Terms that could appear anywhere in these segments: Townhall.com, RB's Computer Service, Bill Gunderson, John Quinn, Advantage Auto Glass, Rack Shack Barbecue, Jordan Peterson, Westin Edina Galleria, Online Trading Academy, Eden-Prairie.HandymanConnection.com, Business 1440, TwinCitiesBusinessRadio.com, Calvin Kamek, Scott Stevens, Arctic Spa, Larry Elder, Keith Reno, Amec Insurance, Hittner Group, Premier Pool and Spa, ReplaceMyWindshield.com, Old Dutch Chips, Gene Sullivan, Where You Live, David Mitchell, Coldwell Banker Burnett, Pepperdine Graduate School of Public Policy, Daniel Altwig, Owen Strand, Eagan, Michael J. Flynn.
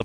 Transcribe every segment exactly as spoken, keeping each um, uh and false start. The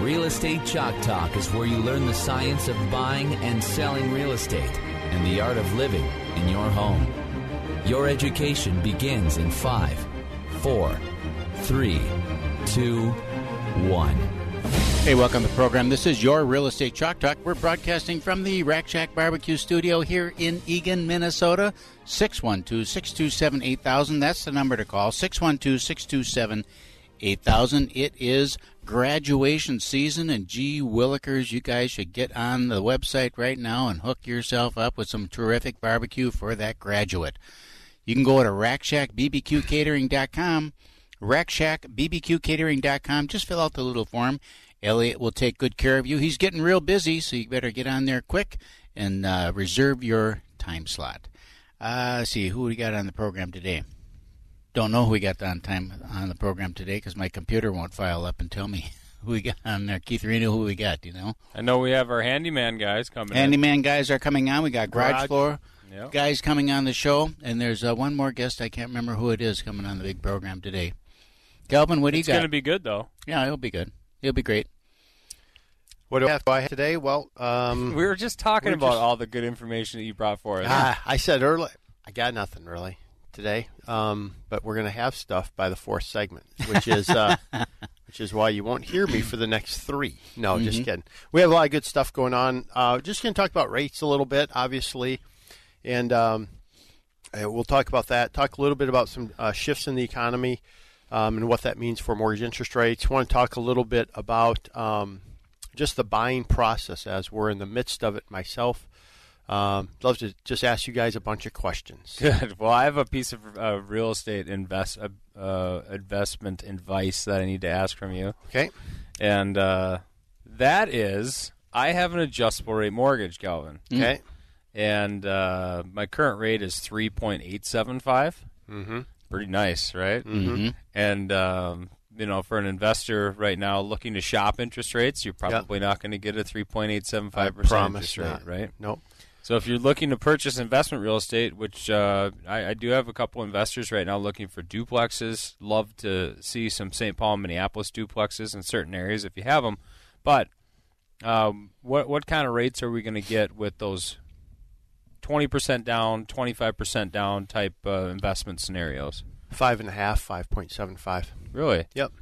Real Estate Chalk Talk is where you learn the science of buying and selling real estate and the art of living in your home. Your education begins in five, four, three, two, one. Hey, welcome to the program. This is your Real Estate Chalk Talk. We're broadcasting from the Rack Shack Barbecue Studio here in Eagan, Minnesota. six one two, six two seven, eight thousand. That's the number to call, six one two, six two seven, eight thousand. It is graduation season, and gee willikers, you guys should get on the website right now and hook yourself up with some terrific barbecue for that graduate. You can go to rack shack b b q catering dot com, rack shack b b q catering dot com. Just fill out the little form. Elliot will take good care of you. He's getting real busy, so you better get on there quick and uh, reserve your time slot. Uh, let's see, who we got on the program today? Don't know who we got on time on the program today because my computer won't file up and tell me who we got on there. Keith Reno, who we got, do you know? I know we have our handyman guys coming handyman in. Handyman guys are coming on. We got garage, garage. floor yep. guys coming on the show. And there's uh, one more guest. I can't remember who it is coming on the big program today. Calvin, what do you got? It's going to be good, though. Yeah, it'll be good. It'll be great. What do I have, do I have today? Well, um, we were just talking we're about just, all the good information that you brought for us. Uh, I said earlier, I got nothing, really. Today, um, but we're going to have stuff by the fourth segment, which is uh, which is why you won't hear me for the next three. No, mm-hmm. Just kidding. We have a lot of good stuff going on. Uh, just going to talk about rates a little bit, obviously, and um, we'll talk about that. Talk a little bit about some uh, shifts in the economy um, and what that means for mortgage interest rates. Want to talk a little bit about um, just the buying process as we're in the midst of it myself. Um, love to just ask you guys a bunch of questions. Good. Well, I have a piece of uh, real estate invest uh, investment advice that I need to ask from you. Okay. And uh, that is, I have an adjustable rate mortgage, Calvin. Okay. And uh, my current rate is three point eight seven five. Mm-hmm. Pretty nice, right? Mm-hmm. And um, you know, for an investor right now looking to shop interest rates, you're probably yep. not going to get a three point eight seven five percent interest rate, not. right? Nope. So if you're looking to purchase investment real estate, which uh, I, I do have a couple investors right now looking for duplexes, love to see some Saint Paul and Minneapolis duplexes in certain areas if you have them. But um, what what kind of rates are we going to get with those twenty percent down, twenty-five percent down type uh, investment scenarios? Five and a half, five point seven five. Really? Yep.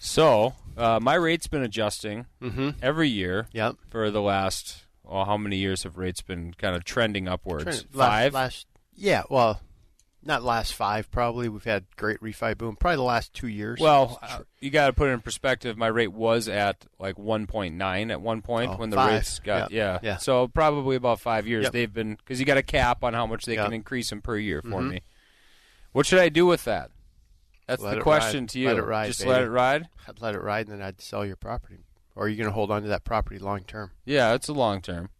So uh, my rate's been adjusting mm-hmm. every year yep. for the last. Well, how many years have rates been kind of trending upwards? Trend, five? Last, last, yeah, well, not last five probably. We've had great refi boom. Probably the last two years. Well, uh, you got to put it in perspective. My rate was at like one point nine at one point oh, when the five. rates got, yep. yeah. yeah. So probably about five years yep. they've been, because you got a cap on how much they yep. can increase them per year for mm-hmm. me. What should I do with that? That's let the question ride. to you. Let it ride, Just baby. let it ride? I'd let it ride and then I'd sell your property. Or are you going to hold on to that property long term? Yeah, it's a long term.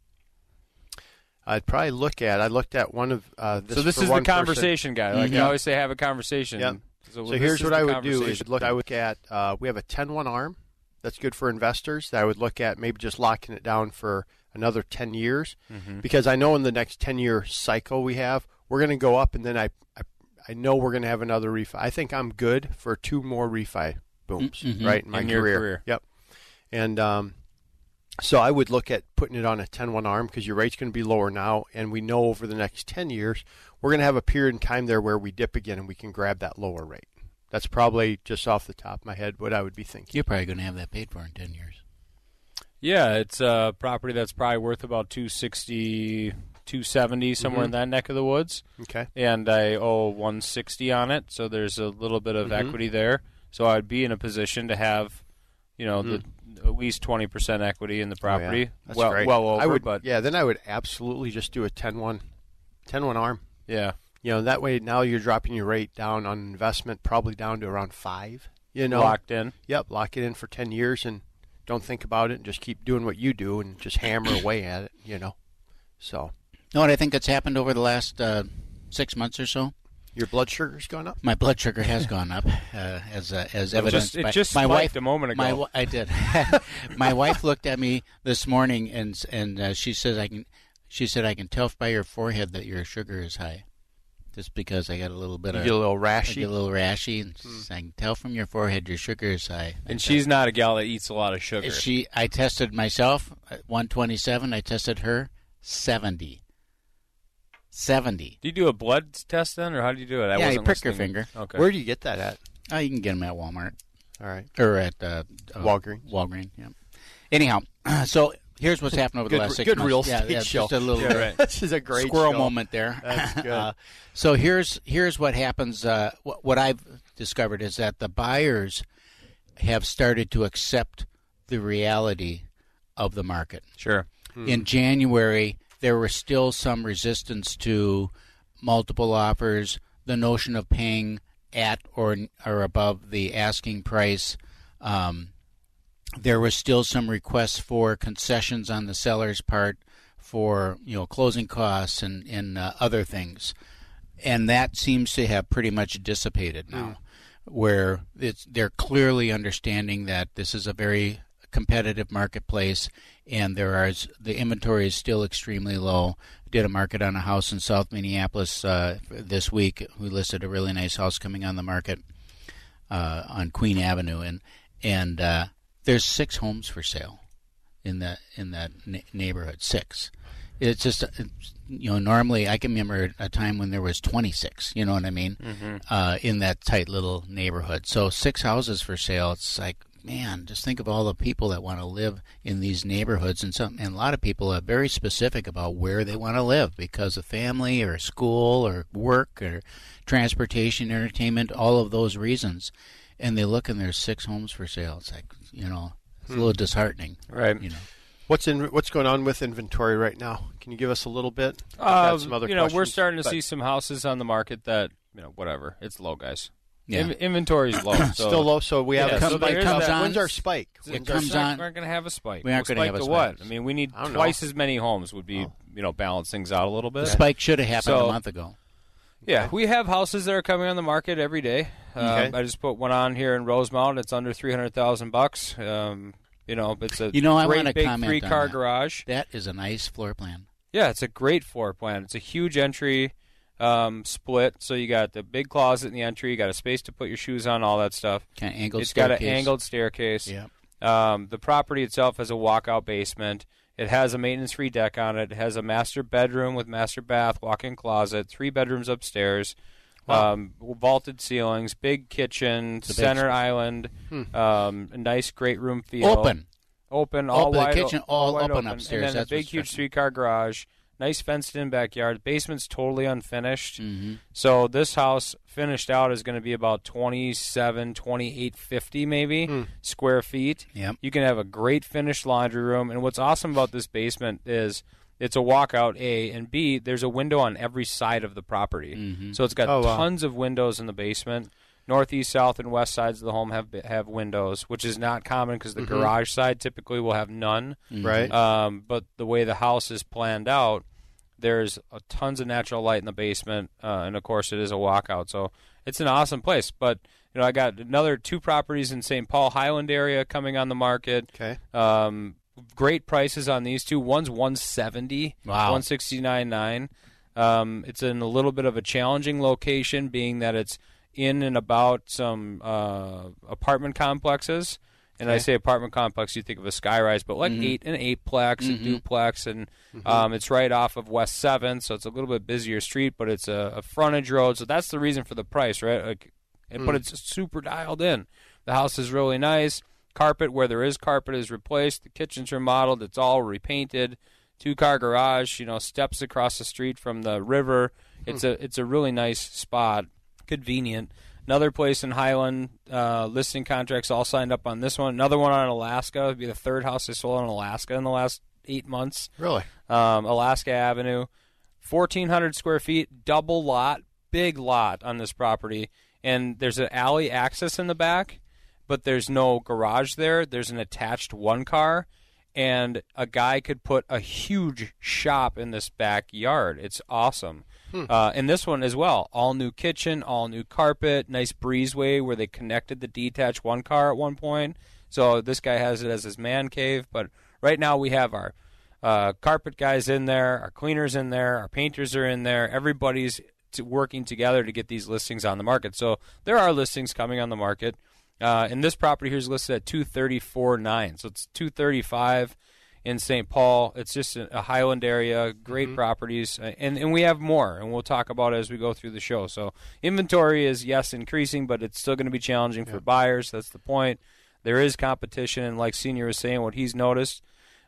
I'd probably look at. I looked at one of uh, this. So this is the conversation guy. Like mm-hmm. I always say, have a conversation. Yep. So, so here's what I would do is look. I would look at. Uh, we have a ten one arm. That's good for investors. That I would look at maybe just locking it down for another ten years, mm-hmm. because I know in the next ten year cycle we have, we're going to go up, and then I, I, I know we're going to have another refi. I think I'm good for two more refi booms, mm-hmm. right? In my in your career. career. Yep. And um, so I would look at putting it on a ten one arm because your rate's going to be lower now. And we know over the next ten years, we're going to have a period in time there where we dip again and we can grab that lower rate. That's probably just off the top of my head what I would be thinking. You're probably going to have that paid for in ten years. Yeah, it's a property that's probably worth about two sixty, two seventy, somewhere mm-hmm. in that neck of the woods. Okay. And I owe one sixty on it, so there's a little bit of mm-hmm. equity there. So I'd be in a position to have, you know, mm-hmm. the, at least twenty percent equity in the property. Oh, yeah. That's well, great. Well over, I would, but yeah, then I would absolutely just do a ten one, ten one arm. Yeah. You know, that way now you're dropping your rate down on investment probably down to around five. You know, locked in. Yep, lock it in for ten years and don't think about it and just keep doing what you do and just hammer away at it, you know. So. No, and I think that's happened over the last uh, six months or so. Your blood sugar's gone up? My blood sugar has gone up, uh, as uh, as evidenced by my wife. It just spiked a moment ago. My, I did. My wife looked at me this morning and and uh, she says I can. She said I can tell by your forehead that your sugar is high. Just because I got a little bit you of... You get a little rashy? I get a little rashy. And mm. I can tell from your forehead your sugar is high. And I she's thought, not a gal that eats a lot of sugar. She, I tested myself at one twenty-seven. I tested her seventy. seventy. Do you do a blood test then, or how do you do it? I yeah, wasn't you prick listening. Your finger. Okay. Where do you get that at? Oh, you can get them at Walmart. All right. Or at... Uh, uh, Walgreens. Walgreens, yeah. Anyhow, so... Here's what's happened over the good, last six good months. Good real estate yeah, show. Just a little, yeah, right. This is a great squirrel show. Moment there. That's good. Uh, so here's here's what happens. Uh, wh- what I've discovered is that the buyers have started to accept the reality of the market. Sure. Hmm. In January, there was still some resistance to multiple offers, the notion of paying at or or above the asking price. Um, There was still some requests for concessions on the seller's part for, you know, closing costs and, and uh, other things. And that seems to have pretty much dissipated now, mm. where it's, they're clearly understanding that this is a very competitive marketplace and there are the inventory is still extremely low. Did a market on a house in South Minneapolis uh, this week. We listed a really nice house coming on the market uh, on Queen Avenue. And, and uh There's six homes for sale in that in that n- neighborhood. Six. It's just it's, you know normally I can remember a time when there was twenty-six. You know what I mean? Mm-hmm. Uh, in that tight little neighborhood. So six houses for sale. It's like man, just think of all the people that want to live in these neighborhoods, and some and a lot of people are very specific about where they want to live because of family or school or work or transportation, entertainment, all of those reasons. And they look, and there's six homes for sale. It's like, you know, it's a little disheartening. Right. You know. What's in what's going on with inventory right now? Can you give us a little bit? Uh, some other you know, we're starting to but... see some houses on the market that, you know, whatever. It's low, guys. Yeah. In- inventory's low. So. Still low, so we have yeah, a so spike. Comes on. When's our spike? It When's comes our... on. We're not going to have a spike. We aren't going to have a spike. What? I mean, we need twice know. as many homes would be, oh. you know, balance things out a little bit. The spike should have happened so, a month ago. Yeah, we have houses that are coming on the market every day. Okay. Um, I just put one on here in Rosemount. It's under three hundred thousand bucks. Um, you know, it's a you know I want to comment on that. Great big three-car garage. That is a nice floor plan. Yeah, it's a great floor plan. It's a huge entry um, split. So you got the big closet in the entry. You got a space to put your shoes on. All that stuff. Kind of angled. It's staircase. Got an angled staircase. Yeah. Um, the property itself has a walkout basement. It has a maintenance-free deck on it. It has a master bedroom with master bath, walk-in closet, three bedrooms upstairs, wow. um, vaulted ceilings, big kitchen, the center big island, hmm. um, a nice great room feel. Open. Open, all open, wide open. The kitchen, all, all open, open upstairs. And then that's a big, huge three-car garage, nice fenced-in backyard. Basement's totally unfinished. Mm-hmm. So this house finished out is going to be about twenty-seven, twenty-eight fifty maybe mm. square feet. Yep. You can have a great finished laundry room. And what's awesome about this basement is it's a walkout, A, and B, there's a window on every side of the property. Mm-hmm. So it's got oh, tons wow. of windows in the basement. Northeast, south, and west sides of the home have have windows, which is not common because the mm-hmm. garage side typically will have none. Mm-hmm. Right. Um, but the way the house is planned out, there's a tons of natural light in the basement, uh, and, of course, it is a walkout. So it's an awesome place. But, you know, I got another two properties in Saint Paul Highland area coming on the market. Okay. Um, great prices on these two. One's one seventy, wow. one sixty-nine nine. Um, it's in a little bit of a challenging location, being that it's in and about some uh, apartment complexes. And okay. I say apartment complex, you think of a skyrise, but like mm-hmm. eight and eightplex mm-hmm. and duplex, and mm-hmm. um, it's right off of West seventh, so it's a little bit busier street, but it's a, a frontage road, so that's the reason for the price, right? Like, mm. But it's super dialed in. The house is really nice. Carpet, where there is carpet, is replaced. The kitchen's remodeled. It's all repainted. Two-car garage, you know, steps across the street from the river. It's a it's a really nice spot. Convenient. Another place in Highland, uh, listing contracts all signed up on this one. Another one on Alaska. It would be the third house they sold on Alaska in the last eight months. Really? Um, Alaska Avenue. fourteen hundred square feet, double lot, big lot on this property. And there's an alley access in the back, but there's no garage there. There's an attached one car. And a guy could put a huge shop in this backyard. It's awesome. Hmm. Uh, and this one as well, all new kitchen, all new carpet, nice breezeway where they connected the detached one car at one point. So this guy has it as his man cave. But right now we have our uh, carpet guys in there, our cleaners in there, our painters are in there. Everybody's t- working together to get these listings on the market. So there are listings coming on the market. Uh, and this property here is listed at two thirty-four nine, so it's two thirty-five in Saint Paul. It's just a Highland area, great mm-hmm. properties, and and we have more, and we'll talk about it as we go through the show. So inventory is, yes, increasing, but it's still going to be challenging yeah. for buyers. That's the point. There is competition, and like Senior was saying, what he's noticed,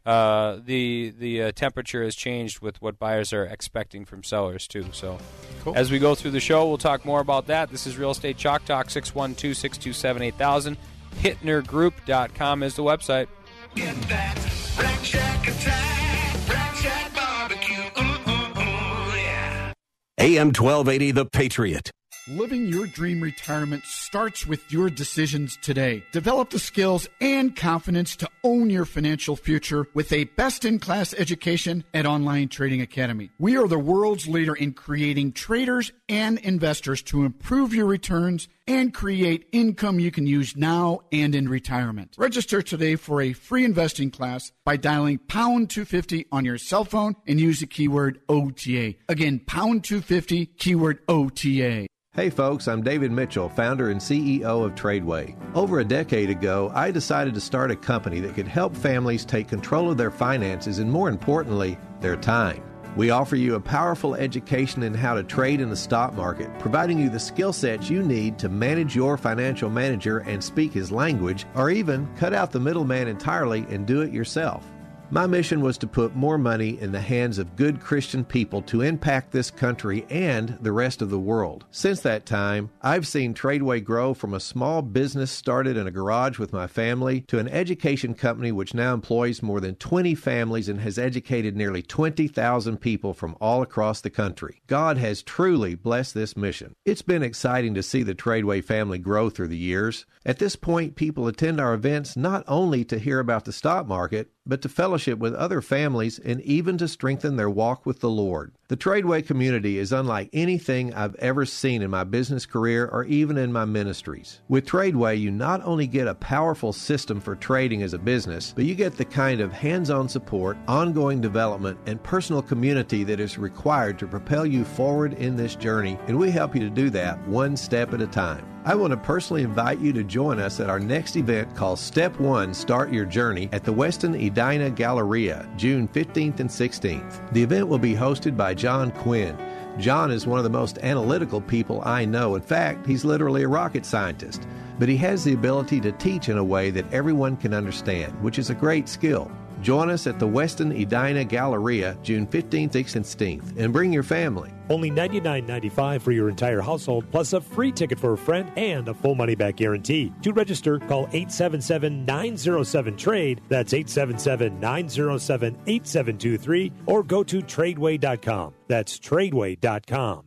uh, the the uh, temperature has changed with what buyers are expecting from sellers, too. So cool. As we go through the show, we'll talk more about that. This is Real Estate Chalk Talk, six one two, six two seven, eight thousand. Hittner Group dot com is the website. Get that Rack Shack attack, Rack Shack Barbecue, ooh, ooh, ooh, yeah. A M twelve eighty The Patriot. Living your dream retirement starts with your decisions today. Develop the skills and confidence to own your financial future with a best-in-class education at Online Trading Academy. We are the world's leader in creating traders and investors to improve your returns and create income you can use now and in retirement. Register today for a free investing class by dialing pound two fifty on your cell phone and use the keyword O T A. Again, pound two fifty, keyword O T A. Hey folks, I'm David Mitchell, founder and C E O of Tradeway. Over a decade ago, I decided to start a company that could help families take control of their finances and, more importantly, their time. We offer you a powerful education in how to trade in the stock market, providing you the skill sets you need to manage your financial manager and speak his language, or even cut out the middleman entirely and do it yourself. My mission was to put more money in the hands of good Christian people to impact this country and the rest of the world. Since that time, I've seen Tradeway grow from a small business started in a garage with my family to an education company which now employs more than twenty families and has educated nearly twenty thousand people from all across the country. God has truly blessed this mission. It's been exciting to see the Tradeway family grow through the years. At this point, people attend our events not only to hear about the stock market, but to fellowship with other families and even to strengthen their walk with the Lord. The Tradeway community is unlike anything I've ever seen in my business career or even in my ministries. With Tradeway, you not only get a powerful system for trading as a business, but you get the kind of hands-on support, ongoing development, and personal community that is required to propel you forward in this journey, and we help you to do that one step at a time. I want to personally invite you to join us at our next event called Step one, Start Your Journey at the Westin Edina Galleria, June fifteenth and sixteenth. The event will be hosted by John Quinn. John is one of the most analytical people I know. In fact, he's literally a rocket scientist. But he has the ability to teach in a way that everyone can understand, which is a great skill. Join us at the Westin Edina Galleria, June fifteenth and sixteenth, and bring your family. Only ninety-nine dollars and ninety-five cents for your entire household, plus a free ticket for a friend and a full money-back guarantee. To register, call eight seven seven, nine zero seven, TRADE. That's eight seven seven, nine zero seven, eight seven two three, or go to Tradeway dot com. That's Tradeway dot com.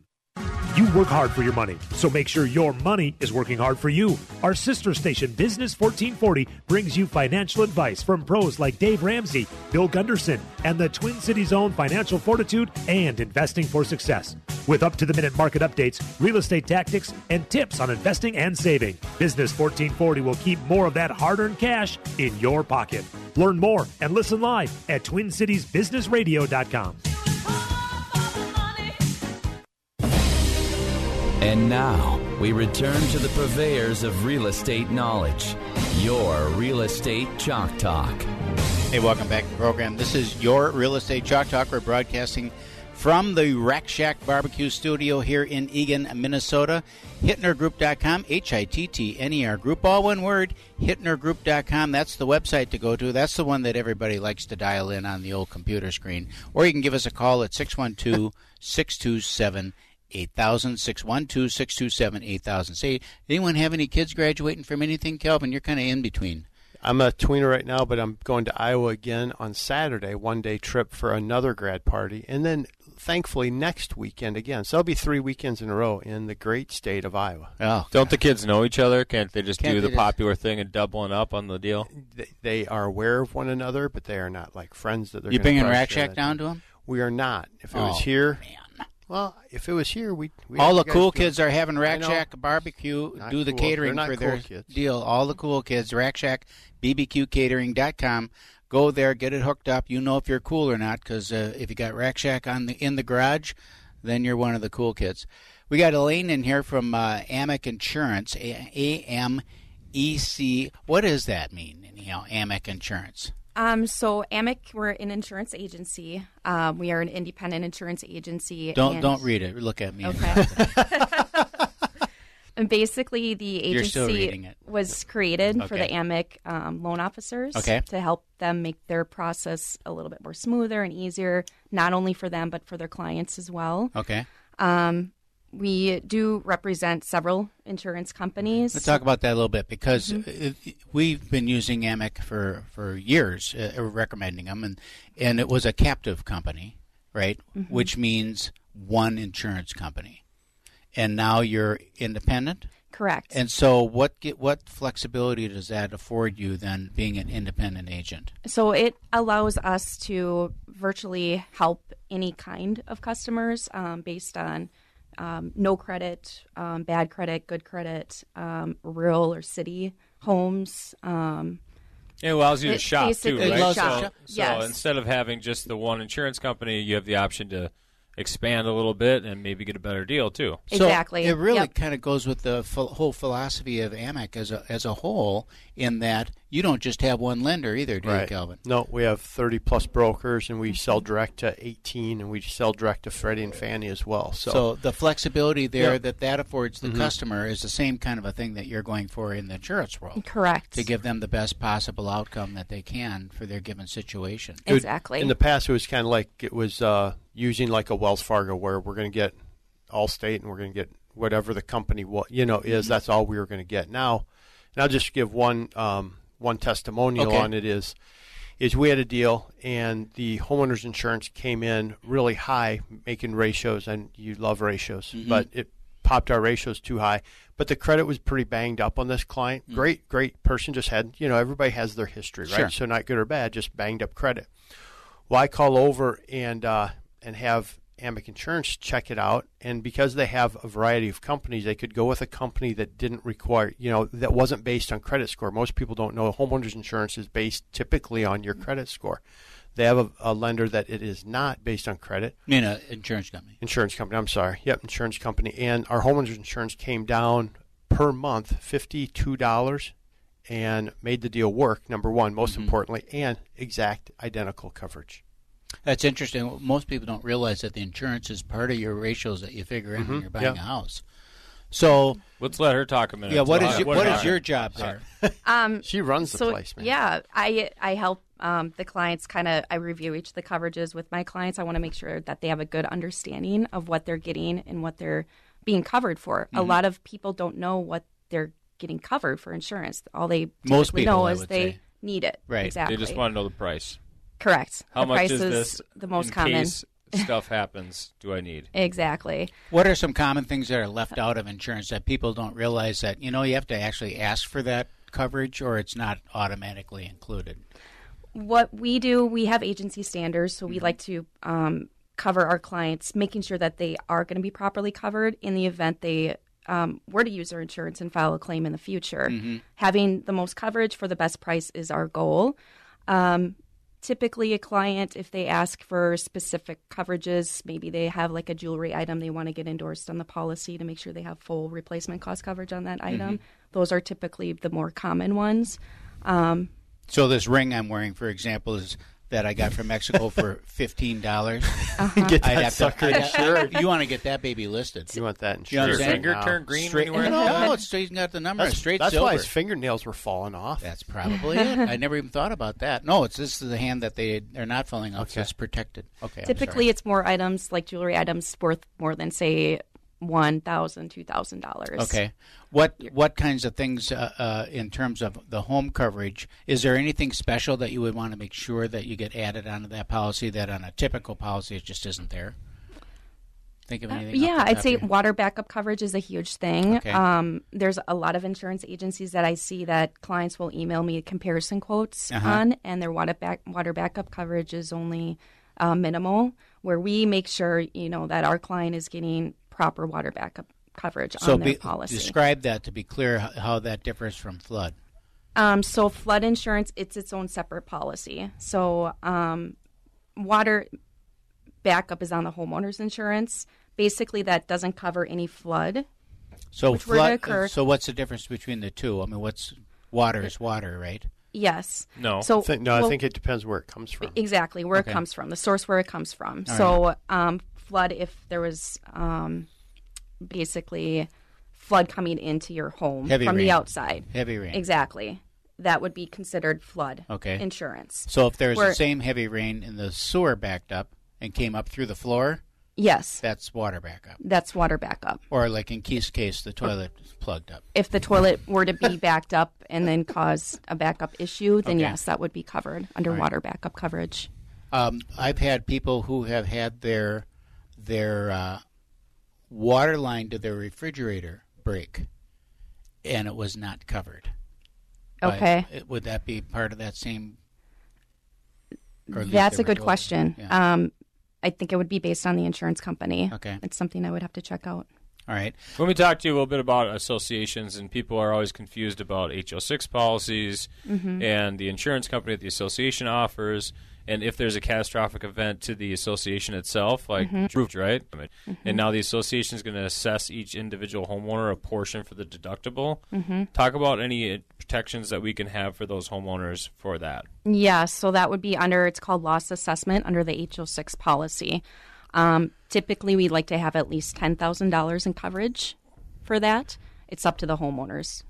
You work hard for your money, so make sure your money is working hard for you. Our sister station, Business fourteen forty, brings you financial advice from pros like Dave Ramsey, Bill Gunderson, and the Twin Cities' own financial fortitude and investing for success. With up-to-the-minute market updates, real estate tactics, and tips on investing and saving, Business fourteen forty will keep more of that hard-earned cash in your pocket. Learn more and listen live at Twin Cities Business Radio dot com. And now, we return to the purveyors of real estate knowledge, your Real Estate Chalk Talk. Hey, welcome back to the program. This is your Real Estate Chalk Talk. We're broadcasting From the Rack Shack Barbecue Studio here in Eagan, Minnesota, Hittner Group dot com, H I T T N E R Group, all one word, Hittner Group dot com. That's the website to go to. That's the one that everybody likes to dial in on the old computer screen. Or you can give us a call at six one two, six two seven, eight thousand, six one two, six two seven, eight thousand. Say, anyone have any kids graduating from anything? Calvin, you're kind of in between. I'm a tweener right now, but I'm going to Iowa again on Saturday, one-day trip for another grad party. And then, thankfully, next weekend again. So it'll be three weekends in a row in the great state of Iowa. Oh, Don't God. The kids know each other? Can't they just Can't do they the just... popular thing and doubling up on the deal? They, they are aware of one another, but they are not like friends that they're going to You bringing Rack Shack down to them? We are not. If it oh, was here... Man. Well, if it was here, we we all the cool kids are having Rack Shack Barbecue do the catering for their deal. All the cool kids, Rack Shack B B Q Catering dot com. Go there, get it hooked up. You know if you're cool or not, because uh, if you got Rack Shack on the in the garage, then you're one of the cool kids. We got Elaine in here from uh, Amec Insurance, A M E C. What does that mean? Anyhow, Amec Insurance. Um, so Amec, we're an insurance agency. Um, we are an independent insurance agency. Don't and... don't read it. Look at me. Okay. And basically, the agency was created okay. for the Amec um, loan officers okay. to help them make their process a little bit more smoother and easier, not only for them but for their clients as well. Okay. Um, we do represent several insurance companies. Let's talk about that a little bit because mm-hmm. we've been using Amec for, for years, uh, recommending them, and, and it was a captive company, right, mm-hmm. which means one insurance company. And now you're independent? Correct. And so what get, what flexibility does that afford you then being an independent agent? So it allows us to virtually help any kind of customers um, based on Um, no credit, um, bad credit, good credit, um, rural or city homes. Um, it allows you to shop too, right? Shop. So, shop. so yes. Instead of having just the one insurance company, you have the option to expand a little bit and maybe get a better deal too. Exactly. So it really yep. kind of goes with the ph- whole philosophy of Amec as a, as a whole in that you don't just have one lender either, do right. you, Calvin? No, we have thirty plus brokers and we sell direct to eighteen and we sell direct to Freddie and Fannie as well. So, so the flexibility there yep. that that affords the mm-hmm. customer is the same kind of a thing that you're going for in the insurance world. Correct. To give them the best possible outcome that they can for their given situation. Exactly. It, in the past it was kind of like it was uh, using like a Wells Fargo where we're going to get Allstate and we're going to get whatever the company what you know is. Mm-hmm. That's all we were going to get. Now, and I'll just give one um, one testimonial okay. on it is is we had a deal and the homeowners insurance came in really high, making ratios, and you love ratios, mm-hmm. but it popped our ratios too high. But the credit was pretty banged up on this client. Mm-hmm. Great, great person, just had you know everybody has their history, right? Sure. So not good or bad, just banged up credit. Well, I call over and. Uh, and have Amec Insurance check it out. And because they have a variety of companies, they could go with a company that didn't require, you know, that wasn't based on credit score. Most people don't know homeowners insurance is based typically on your credit score. They have a, a lender that it is not based on credit. You know, insurance company. Insurance company, I'm sorry. Yep, insurance company. And our homeowners insurance came down per month, fifty-two dollars, and made the deal work, number one, most mm-hmm. importantly, and exact identical coverage. That's interesting. Most people don't realize that the insurance is part of your ratios that you figure out mm-hmm. when you're buying yeah. a house. So let's let her talk a minute. Yeah, what is your, what is your job there? Um, she runs the so, place, man. Yeah, I I help um, the clients kind of. I review each of the coverages with my clients. I want to make sure that they have a good understanding of what they're getting and what they're being covered for. Mm-hmm. A lot of people don't know what they're getting covered for insurance. All they most people know is they say. Need it. Right. Exactly. They just want to know the price. Correct. How the much price is this? The most in common case stuff happens. Do I need exactly? What are some common things that are left out of insurance that people don't realize that you know you have to actually ask for that coverage or it's not automatically included? What we do, we have agency standards, so we like to um, cover our clients, making sure that they are going to be properly covered in the event they um, were to use their insurance and file a claim in the future. Mm-hmm. Having the most coverage for the best price is our goal. Um, Typically, a client, if they ask for specific coverages, maybe they have like a jewelry item they want to get endorsed on the policy to make sure they have full replacement cost coverage on that item. Mm-hmm. Those are typically the more common ones. Um, so this ring I'm wearing, for example, is that I got from Mexico for fifteen dollars. Uh-huh. Get that I'd have sucker to, insured. You want to get that baby listed. You want that insured. Your finger now turned green straight, when you were no, no, it's straight, got the number. That's, straight that's silver. Why his fingernails were falling off. That's probably it. I never even thought about that. No, it's this is the hand that they, they're not falling off. Okay. So it's protected. Okay. Typically, it's more items, like jewelry items, worth more than, say, one thousand dollars, two thousand dollars. Okay. What what kinds of things uh, uh, in terms of the home coverage, is there anything special that you would want to make sure that you get added onto that policy that on a typical policy it just isn't there? Think of anything? Uh, yeah, I'd say water backup coverage is a huge thing. Okay. Um, there's a lot of insurance agencies that I see that clients will email me comparison quotes uh-huh. on, and their water, back, water backup coverage is only uh, minimal, where we make sure, you know, that our client is getting proper water backup coverage on their policy. So describe that to be clear how that differs from flood. Um, so flood insurance, it's its own separate policy. So um, water backup is on the homeowner's insurance. Basically, that doesn't cover any flood. So flood. So what's the difference between the two? I mean, what's water is water, right? Yes. No. So, Th- no, well, I think it depends where it comes from. Exactly, where okay. it comes from, the source where it comes from. All so right. um, flood, if there was um, basically flood coming into your home Heavy from rain. the outside. Heavy rain. Exactly. That would be considered flood okay. insurance. So if there's where, the same heavy rain and the sewer backed up and came up through the floor? Yes. That's water backup. That's water backup. Or like in Keith's case, the toilet or, plugged up. If the toilet were to be backed up and then cause a backup issue, then okay. yes, that would be covered under right. water backup coverage. Um, I've had people who have had their their uh, water line to their refrigerator break, and it was not covered. Okay. By, would that be part of that same? That's a good told? question. Yeah. Um I think it would be based on the insurance company. Okay. It's something I would have to check out. All right. When we talk to you a little bit about associations, and people are always confused about H O six policies mm-hmm. and the insurance company that the association offers, and if there's a catastrophic event to the association itself, like mm-hmm. roof, right? Mm-hmm. And now the association is going to assess each individual homeowner a portion for the deductible. Mm-hmm. Talk about any protections that we can have for those homeowners for that. Yeah, so that would be under, it's called loss assessment under the H O six policy. Um, typically, we'd like to have at least ten thousand dollars in coverage for that. It's up to the homeowners.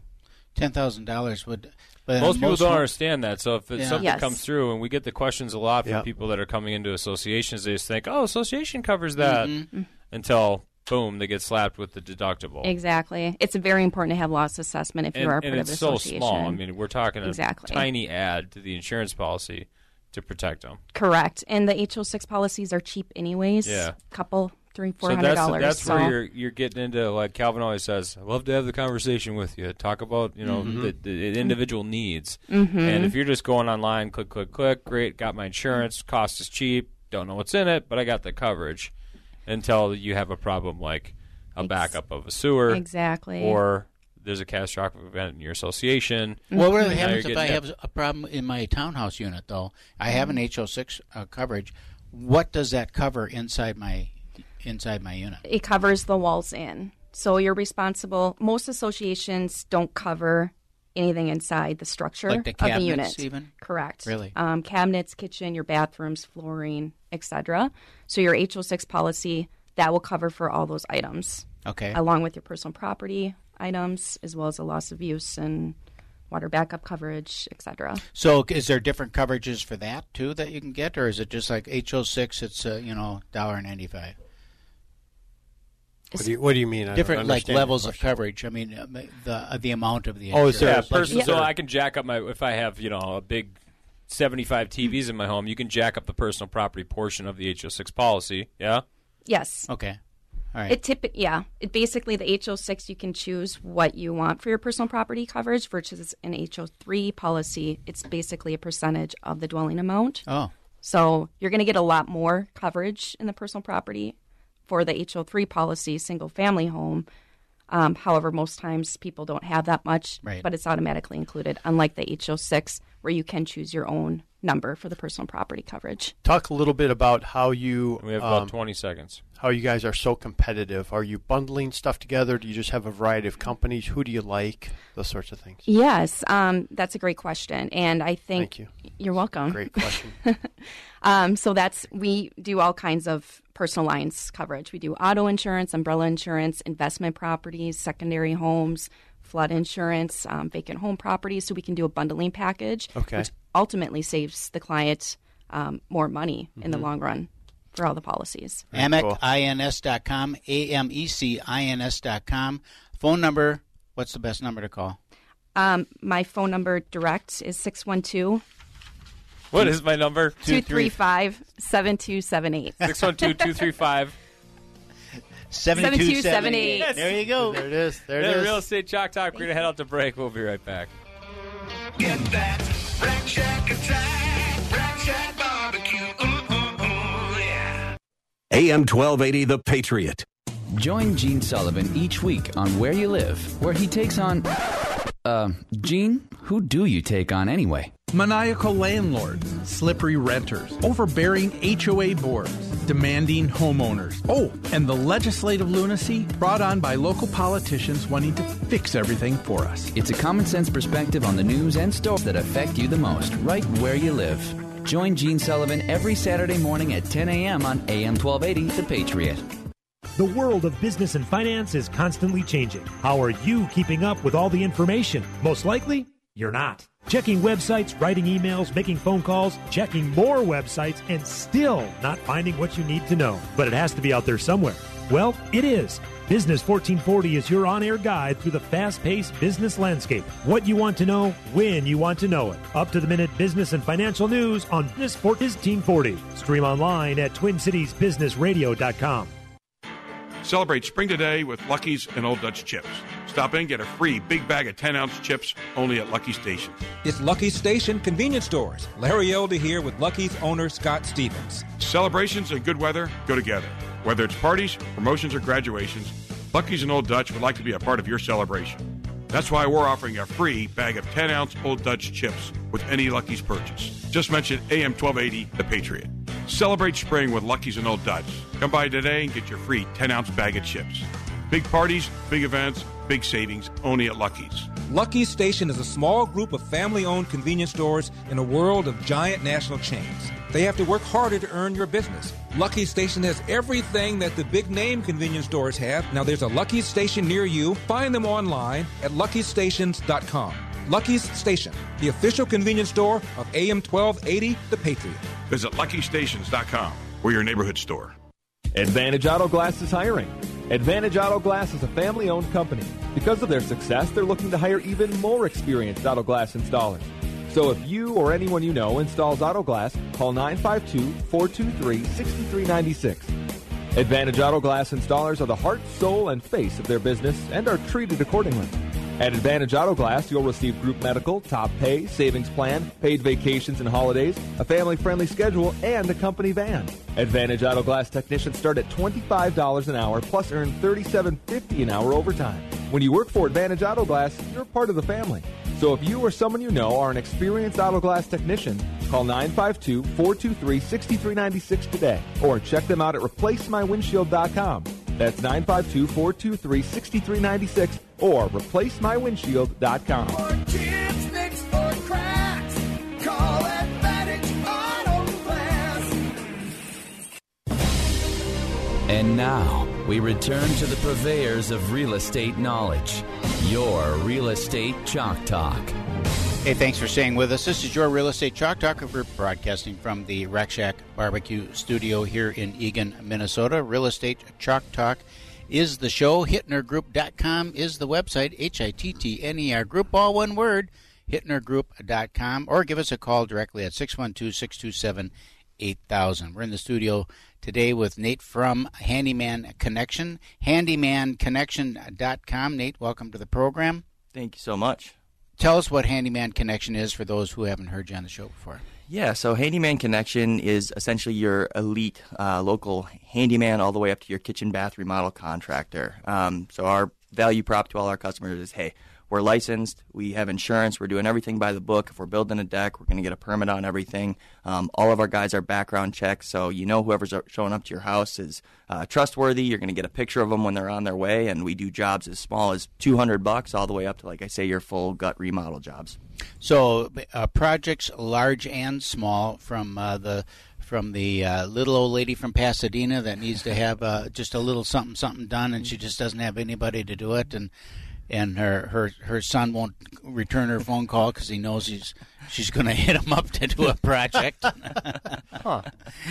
ten thousand dollars would... But most people most don't understand that. So if yeah. something yes. comes through, and we get the questions a lot from yep. people that are coming into associations, they just think, oh, association covers that mm-hmm. until, boom, they get slapped with the deductible. Exactly. It's very important to have loss assessment if and, you are a part of an association. And it's so small. I mean, we're talking a exactly. tiny add to the insurance policy to protect them. Correct. And the H O six policies are cheap anyways. Yeah. Couple Three, four hundred dollars. So that's, that's so. where you're you're getting into, like Calvin always says, I love to have the conversation with you. Talk about, you know, mm-hmm. the, the individual needs. Mm-hmm. And if you're just going online, click, click, click, great, got my insurance, cost is cheap, don't know what's in it, but I got the coverage, until you have a problem like a Ex- backup of a sewer. Exactly. Or there's a catastrophic event in your association. Well, what really happens if I have a problem in my townhouse unit, though? I have an H O six uh, coverage. What does that cover inside my Inside my unit? It covers the walls in. So you're responsible. Most associations don't cover anything inside the structure like the cabinets, of the unit. Even? Correct. Really? Um, cabinets, kitchen, your bathrooms, flooring, et cetera. So your H O six policy, that will cover for all those items. Okay. Along with your personal property items, as well as the loss of use and water backup coverage, et cetera. So is there different coverages for that, too, that you can get? Or is it just like H O six, it's, uh, you know, one dollar and ninety-five cents? What do, you, what do you mean? I Different like levels of coverage. I mean, uh, the uh, the amount of the insurance. Oh, is there a person? Yeah. So I can jack up my, if I have, you know, a big seventy-five T Vs in my home, you can jack up the personal property portion of the H O six policy, yeah? Yes. Okay. All right. It tip, yeah. It basically, the H O six, you can choose what you want for your personal property coverage versus an H O three policy. It's basically a percentage of the dwelling amount. Oh. So you're going to get a lot more coverage in the personal property for the H O three policy, single-family home. Um, however, most times people don't have that much, right. but it's automatically included, unlike the H O six, where you can choose your own number for the personal property coverage. Talk a little bit about how you... We have about um, twenty seconds. How you guys are so competitive. Are you bundling stuff together? Do you just have a variety of companies? Who do you like? Those sorts of things. Yes, um, that's a great question. And I think... Thank you. You're welcome. Great question. um, so that's... We do all kinds of personal lines coverage. We do auto insurance, umbrella insurance, investment properties, secondary homes, flood insurance, um, vacant home properties, so we can do a bundling package, okay. which ultimately saves the client um, more money mm-hmm. in the long run for all the policies. amec ins dot com, A M E C I N S dot com. Phone number, what's the best number to call? Um, my phone number direct is six one two. What is my number? two three five, seven two seven eight. six one two, two three five. seven two seven eight. Yes. There you go. There it is. There it is. Real Estate Chalk Talk. We're going to head out to break. We'll be right back. Get that Rack Shack attack. Rack Shack Barbecue. Ooh, ooh, ooh, yeah. A M twelve eighty The Patriot. Join Gene Sullivan each week on Where You Live, where he takes on... Uh, Gene, who do you take on anyway? Maniacal landlords, slippery renters, overbearing H O A boards, demanding homeowners. Oh, and the legislative lunacy brought on by local politicians wanting to fix everything for us. It's a common sense perspective on the news and stories that affect you the most, right where you live. Join Gene Sullivan every Saturday morning at ten a.m. on A M twelve eighty The Patriot. The world of business and finance is constantly changing. How are you keeping up with all the information? Most likely, you're not. Checking websites, writing emails, making phone calls, checking more websites, and still not finding what you need to know. But it has to be out there somewhere. Well, it is. Business fourteen forty is your on-air guide through the fast-paced business landscape. What you want to know, when you want to know it. Up-to-the-minute business and financial news on Business fourteen forty. Stream online at Twin Cities Business Radio dot com. Celebrate spring today with Lucky's and Old Dutch Chips. Stop in and get a free big bag of ten-ounce chips only at Lucky's Station. It's Lucky's Station Convenience Stores. Larry Elder here with Lucky's owner, Scott Stevens. Celebrations and good weather go together. Whether it's parties, promotions, or graduations, Lucky's and Old Dutch would like to be a part of your celebration. That's why we're offering a free bag of ten-ounce Old Dutch Chips with any Lucky's purchase. Just mention A M twelve eighty The Patriot. Celebrate spring with Lucky's and Old Dutch. Come by today and get your free ten-ounce bag of chips. Big parties, big events, big savings, only at Lucky's. Lucky's Station is a small group of family-owned convenience stores in a world of giant national chains. They have to work harder to earn your business. Lucky's Station has everything that the big-name convenience stores have. Now there's a Lucky's Station near you. Find them online at Lucky Stations dot com. Lucky's Station, the official convenience store of A M twelve eighty The Patriot. Visit Lucky Stations dot com or your neighborhood store. Advantage Auto Glass is hiring. Advantage Auto Glass is a family-owned company. Because of their success, they're looking to hire even more experienced auto glass installers. So if you or anyone you know installs auto glass, call nine five two, four two three, six three nine six. Advantage Auto Glass installers are the heart, soul, and face of their business and are treated accordingly. At Advantage Auto Glass, you'll receive group medical, top pay, savings plan, paid vacations and holidays, a family-friendly schedule, and a company van. Advantage Auto Glass technicians start at twenty-five dollars an hour, plus earn thirty-seven fifty an hour overtime. When you work for Advantage Auto Glass, you're part of the family. So if you or someone you know are an experienced auto glass technician, call nine five two, four two three, six three nine six today, or check them out at Replace My Windshield dot com. That's nine five two, four two three, six three nine six or Replace My Windshield dot com. For chips, nicks, or cracks, call Advantage Auto Glass. And now we return to the purveyors of real estate knowledge, your Real Estate Chalk Talk. Hey, thanks for staying with us. This is your Real Estate Chalk Talk. We're broadcasting from the Rack Shack Barbecue Studio here in Eagan, Minnesota. Real Estate Chalk Talk is the show. Hittner Group dot com is the website. H I T T N E R Group, all one word, Hittner Group dot com. Or give us a call directly at six one two, six two seven, eight thousand. We're in the studio today with Nate from Handyman Connection, Handyman Connection dot com. Nate, welcome to the program. Thank you so much. Tell us what Handyman Connection is for those who haven't heard you on the show before. Yeah, so Handyman Connection is essentially your elite uh, local handyman all the way up to your kitchen bath remodel contractor. Um, so our value prop to all our customers is, hey, We're licensed. We have insurance. We're doing everything by the book. If we're building a deck, we're going to get a permit on everything. Um, all of our guys are background checked, so you know whoever's showing up to your house is uh, trustworthy. You're going to get a picture of them when they're on their way, and we do jobs as small as two hundred bucks all the way up to, like I say, your full gut remodel jobs. So uh, projects large and small, from uh, the from the uh, little old lady from Pasadena that needs to have uh, just a little something something done, and she just doesn't have anybody to do it, and and her, her, her son won't return her phone call because he knows he's she's going to hit him up to do a project, huh.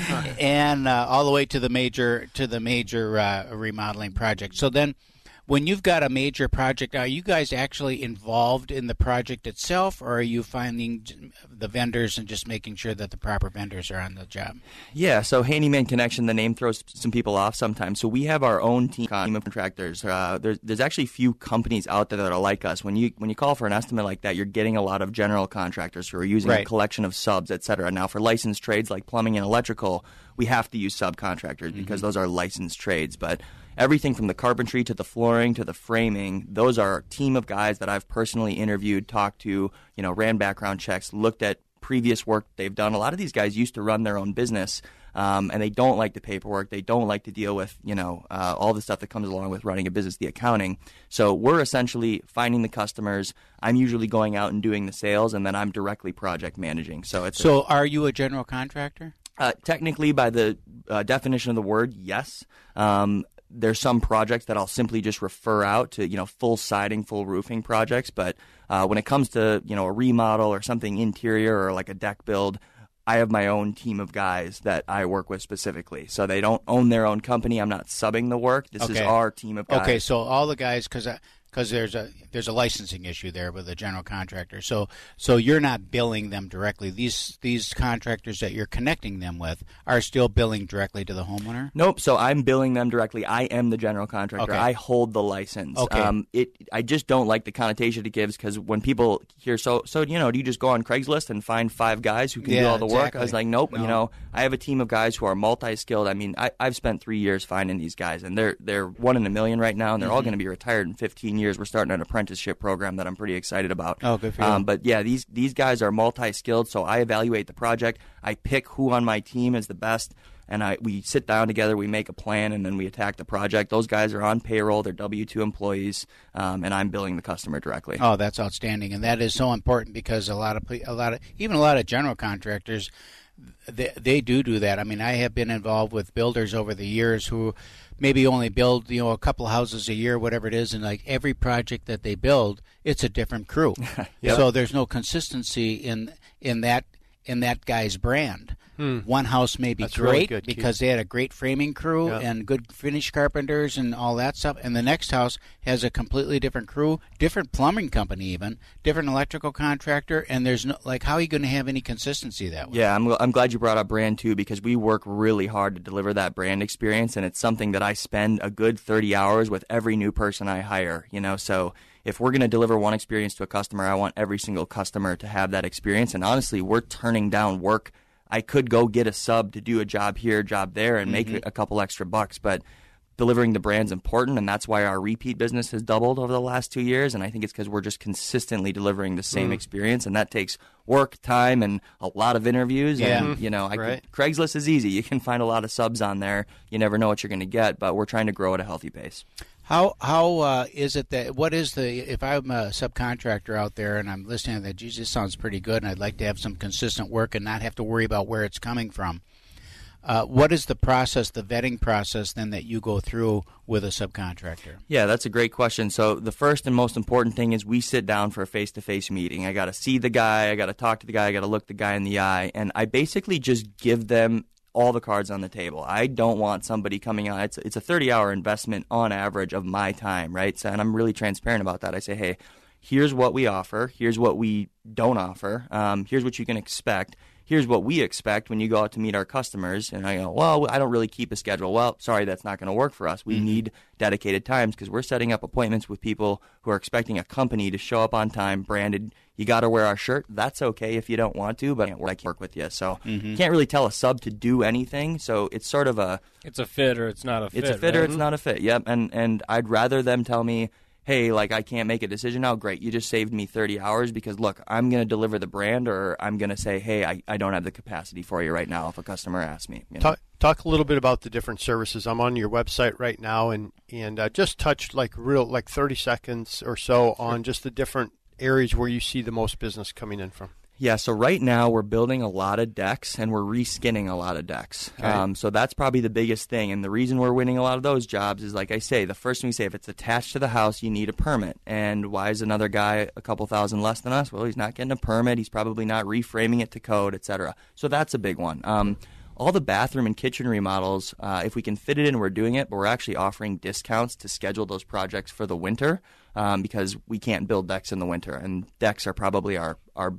Huh. and uh, all the way to the major to the major uh, remodeling project. So then, when you've got a major project, are you guys actually involved in the project itself, or are you finding the vendors and just making sure that the proper vendors are on the job? Yeah, so Handyman Connection, the name throws some people off sometimes. So we have our own team of contractors. Uh, there's, there's actually few companies out there that are like us. When you when you call for an estimate like that, you're getting a lot of general contractors who are using right. a collection of subs, et cetera. Now, for licensed trades like plumbing and electrical, we have to use subcontractors mm-hmm. because those are licensed trades, but everything from the carpentry to the flooring to the framing, those are a team of guys that I've personally interviewed, talked to, you know, ran background checks, looked at previous work they've done. A lot of these guys used to run their own business, um, and they don't like the paperwork. They don't like to deal with, you know, uh, all the stuff that comes along with running a business, the accounting. So we're essentially finding the customers. I'm usually going out and doing the sales, and then I'm directly project managing. So it's so a- are you a general contractor? Uh, technically, by the uh, definition of the word, yes. Um, There's some projects that I'll simply just refer out to, you know, full siding, full roofing projects. But uh, when it comes to, you know, a remodel or something interior or like a deck build, I have my own team of guys that I work with specifically. So they don't own their own company. I'm not subbing the work. This okay. is our team of guys. Okay, so all the guys, because because there's a there's a licensing issue there with a general contractor. So so you're not billing them directly. These these contractors that you're connecting them with are still billing directly to the homeowner? Nope. So I'm billing them directly. I am the general contractor. Okay. I hold the license. Okay. Um, it I just don't like the connotation it gives, because when people hear, so so you know, do you just go on Craigslist and find five guys who can yeah, do all the exactly. work? I was like, nope. No. You know, I have a team of guys who are multi-skilled. I mean, I, I've spent three years finding these guys, and they're they're one in a million right now, and they're mm-hmm. all going to be retired in fifteen years. We're starting an apprenticeship program that I'm pretty excited about. Oh, good for you. Um, but yeah, these these guys are multi-skilled, so I evaluate the project. I pick who on my team is the best, and I we sit down together, we make a plan, and then we attack the project. Those guys are on payroll. They're W two employees, um, and I'm billing the customer directly. Oh, that's outstanding, and that is so important, because a lot of a lot of even a lot of general contractors, They, they do do that. I mean, I have been involved with builders over the years who maybe only build, you know, a couple houses a year, whatever it is, and like every project that they build, it's a different crew. Yep. So there's no consistency in in that in that guy's brand. Hmm. One house may be That's great really because they had a great framing crew yep. and good finish carpenters and all that stuff, and the next house has a completely different crew, different plumbing company even, different electrical contractor, and there's no, like, how are you going to have any consistency that way? Yeah, I'm, I'm glad you brought up brand too, because we work really hard to deliver that brand experience, and it's something that I spend a good thirty hours with every new person I hire, you know, so if we're going to deliver one experience to a customer, I want every single customer to have that experience, and honestly, we're turning down work. I could go get a sub to do a job here, a job there, and make mm-hmm. a couple extra bucks, but delivering the brand's important, and that's why our repeat business has doubled over the last two years, and I think it's because we're just consistently delivering the same mm. experience, and that takes work, time, and a lot of interviews. Yeah. And, you know, I right. could, Craigslist is easy. You can find a lot of subs on there. You never know what you're going to get, but we're trying to grow at a healthy pace. How how uh, is it that, what is the, if I'm a subcontractor out there and I'm listening to that, geez, this sounds pretty good and I'd like to have some consistent work and not have to worry about where it's coming from, uh, what is the process, the vetting process then that you go through with a subcontractor? Yeah, that's a great question. So the first and most important thing is we sit down for a face-to-face meeting. I got to see the guy, I got to talk to the guy, I got to look the guy in the eye, and I basically just give them all the cards on the table. I don't want somebody coming out. It's, it's a thirty-hour investment on average of my time, right? So, and I'm really transparent about that. I say, hey, here's what we offer. Here's what we don't offer. Um, here's what you can expect. Here's what we expect when you go out to meet our customers. And I go, well, I don't really keep a schedule. Well, sorry, that's not going to work for us. We mm-hmm. need dedicated times because we're setting up appointments with people who are expecting a company to show up on time, branded. You got to wear our shirt. That's okay if you don't want to, but I can't work with you. So mm-hmm. you can't really tell a sub to do anything. So it's sort of a... It's a fit or it's not a fit. It's a fit right? or it's not a fit, yep. And, and I'd rather them tell me, hey, like, I can't make a decision now, great, you just saved me thirty hours because, look, I'm going to deliver the brand, or I'm going to say, hey, I, I don't have the capacity for you right now if a customer asks me. You know? Talk, talk a little bit about the different services. I'm on your website right now, and, and uh, just touch like real like thirty seconds or so on just the different areas where you see the most business coming in from. Yeah, so right now we're building a lot of decks and we're reskinning a lot of decks. Okay. Um, so that's probably the biggest thing. And the reason we're winning a lot of those jobs is, like I say, the first thing we say, if it's attached to the house, you need a permit. And why is another guy a couple thousand less than us? Well, he's not getting a permit. He's probably not reframing it to code, et cetera. So that's a big one. Um, all the bathroom and kitchen remodels, uh, if we can fit it in, we're doing it. But we're actually offering discounts to schedule those projects for the winter um, because we can't build decks in the winter. And decks are probably our our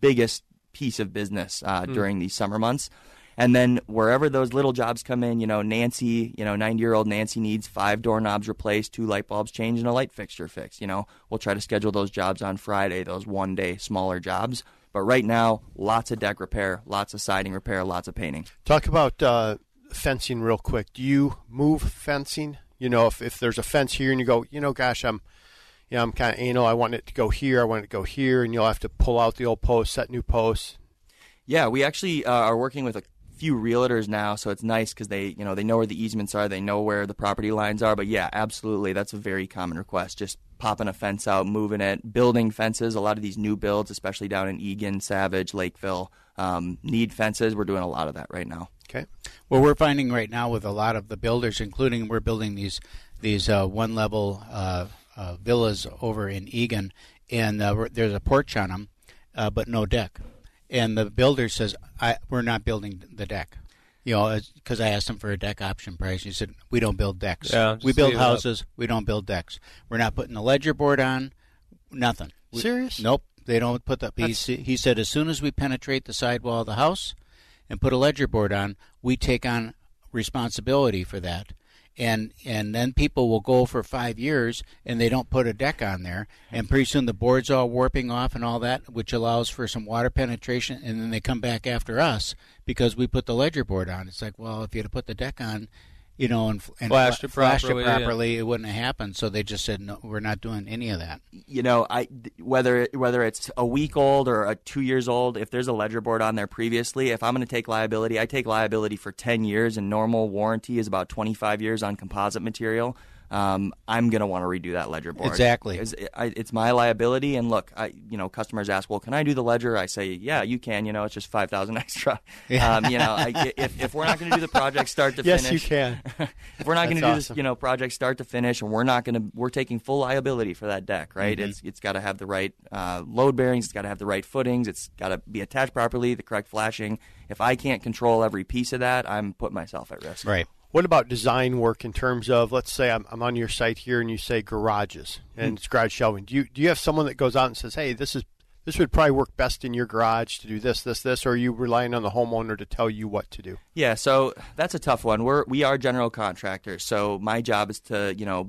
biggest piece of business uh, mm. during these summer months. And then wherever those little jobs come in, you know, Nancy, you know, ninety-year-old Nancy needs five doorknobs replaced, two light bulbs changed, and a light fixture fixed. You know, we'll try to schedule those jobs on Friday, those one-day smaller jobs. But right now, lots of deck repair, lots of siding repair, lots of painting. Talk about uh, fencing real quick. Do you move fencing? You know, if, if there's a fence here and you go, you know, gosh, I'm Yeah, I'm kind of anal. I want it to go here. I want it to go here. And you'll have to pull out the old posts, set new posts. Yeah, we actually uh, are working with a few realtors now, so it's nice because they, you know, they know where the easements are. They know where the property lines are. But, yeah, absolutely. That's a very common request, just popping a fence out, moving it, building fences. A lot of these new builds, especially down in Eagan, Savage, Lakeville, um, need fences. We're doing a lot of that right now. Okay. Well, we're finding right now with a lot of the builders, including we're building these, these uh, one-level uh Uh, villas over in Eagan, and uh, there's a porch on them, uh, but no deck. And the builder says, I, we're not building the deck. You know, because I asked him for a deck option price. He said, we don't build decks. Yeah, we build houses. We don't build decks. We're not putting the ledger board on, nothing. We, Serious? Nope. They don't put the he, he said, as soon as we penetrate the sidewall of the house and put a ledger board on, we take on responsibility for that. And and then people will go for five years and they don't put a deck on there. And pretty soon the board's all warping off and all that, which allows for some water penetration. And then they come back after us because we put the ledger board on. It's like, well, if you had put the deck on, you know, and, and flashed it flashed properly, it, properly yeah. it wouldn't have happened. So they just said, no, we're not doing any of that. You know, I, whether whether it's a week old or a two years old, if there's a ledger board on there previously, if I'm going to take liability, I take liability for ten years, and normal warranty is about twenty-five years on composite material. Um, I'm going to want to redo that ledger board. Exactly. It's, I, it's my liability. And look, I, you know, customers ask, well, can I do the ledger? I say, yeah, you can. You know, it's just five thousand dollars extra. Yeah. Um, you know, I, if, if we're not going to do the project start to yes, finish. Yes, you can. If we're not going to do awesome. this, you know, project start to finish, and we're not going to, we're taking full liability for that deck, right? Mm-hmm. It's It's got to have the right uh, load bearings. It's got to have the right footings. It's got to be attached properly, the correct flashing. If I can't control every piece of that, I'm putting myself at risk. Right. What about design work in terms of, let's say I'm, I'm on your site here and you say garages and it's garage shelving. Do you do you have someone that goes out and says, hey, this is this would probably work best in your garage to do this, this, this, or are you relying on the homeowner to tell you what to do? Yeah, so that's a tough one. We're we are general contractors, so my job is to, you know,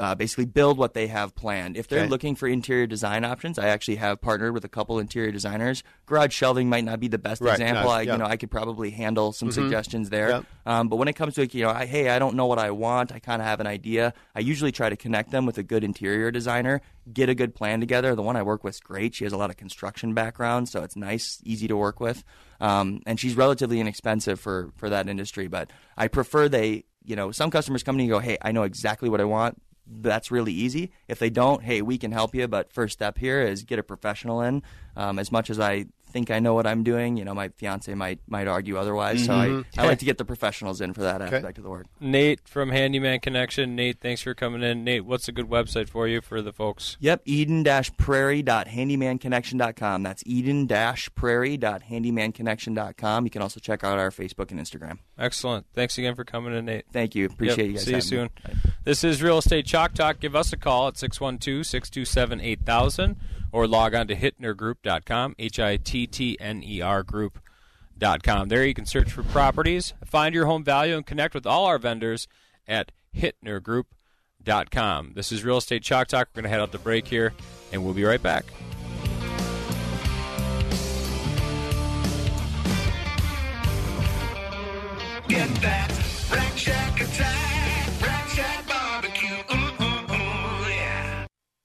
Uh, basically build what they have planned. If they're okay. looking for interior design options, I actually have partnered with a couple interior designers. Garage shelving might not be the best right, example. No, I, yeah. You know, I could probably handle some mm-hmm. suggestions there. Yep. Um, but when it comes to, you know, I, hey, I don't know what I want. I kind of have an idea. I usually try to connect them with a good interior designer, get a good plan together. The one I work with is great. She has a lot of construction background, so it's nice, easy to work with. Um, and she's relatively inexpensive for, for that industry. But I prefer they, you know, some customers come to you and go, hey, I know exactly what I want. That's really easy. If they don't, hey, we can help you. But first step here is get a professional in. Um, as much as I think I know what I'm doing, you know, my fiance might might argue otherwise. Mm-hmm. So I, I like to get the professionals in for that aspect okay. of the work. Nate from Handyman Connection. Nate, thanks for coming in. Nate, what's a good website for you for the folks? Yep, Eden Prairie dot Handyman Connection dot com. That's Eden Prairie dot Handyman Connection dot com. You can also check out our Facebook and Instagram. Excellent. Thanks again for coming in, Nate. Thank you. Appreciate yep. you guys. See you soon. Right. This is Real Estate Chalk Talk. Give us a call at six one two, six two seven, eight thousand or log on to Hittner Group dot com, H I T T N E R Group dot com. There you can search for properties, find your home value, and connect with all our vendors at Hittner Group dot com. This is Real Estate Chalk Talk. We're going to head out the break here, and we'll be right back. Get that Rack Shack attack, Rack Shack Barbecue, ooh, ooh, ooh, yeah.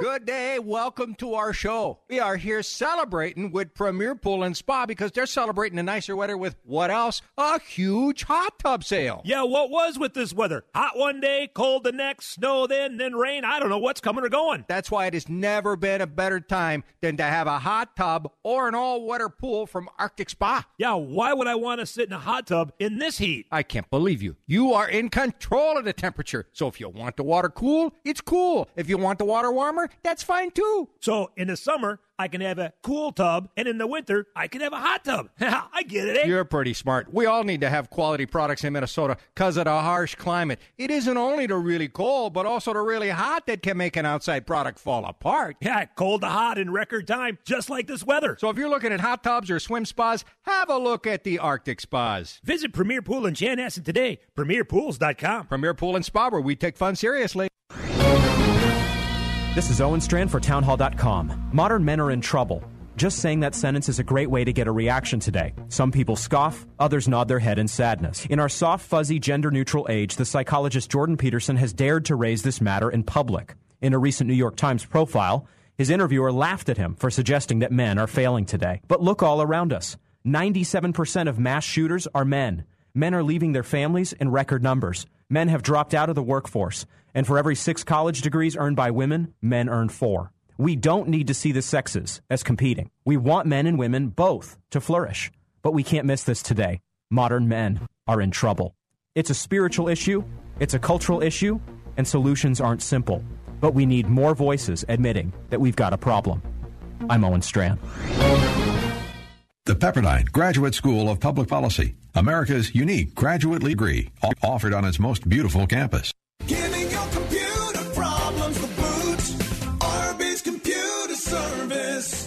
Good day. Welcome to our show. We are here celebrating with Premier Pool and Spa because they're celebrating the nicer weather with what else? A huge hot tub sale. Yeah, what was with this weather? Hot one day, cold the next, snow then, then rain. I don't know what's coming or going. That's why it has never been a better time than to have a hot tub or an all-water pool from Arctic Spa. Yeah, why would I want to sit in a hot tub in this heat? I can't believe you. You are in control of the temperature. So if you want the water cool, it's cool. If you want the water warmer, that's fine too. So in the summer, I can have a cool tub, and in the winter, I can have a hot tub. I get it, eh? You're pretty smart. We all need to have quality products in Minnesota because of the harsh climate. It isn't only the really cold, but also the really hot that can make an outside product fall apart. Yeah, cold to hot in record time, just like this weather. So if you're looking at hot tubs or swim spas, have a look at the Arctic Spas. Visit Premier Pool in Chanhassen today, premier pools dot com. Premier Pool and Spa, where we take fun seriously. This is Owen Strand for Townhall dot com. Modern men are in trouble. Just saying that sentence is a great way to get a reaction today. Some people scoff, others nod their head in sadness. In our soft, fuzzy, gender-neutral age, the psychologist Jordan Peterson has dared to raise this matter in public. In a recent New York Times profile, his interviewer laughed at him for suggesting that men are failing today. But look all around us. ninety-seven percent of mass shooters are men. Men are leaving their families in record numbers. Men have dropped out of the workforce. And for every six college degrees earned by women, men earn four. We don't need to see the sexes as competing. We want men and women both to flourish. But we can't miss this today. Modern men are in trouble. It's a spiritual issue. It's a cultural issue. And solutions aren't simple. But we need more voices admitting that we've got a problem. I'm Owen Strand. The Pepperdine Graduate School of Public Policy. America's unique graduate degree offered on its most beautiful campus. Giving your computer problems the boot. R B's Computer Service.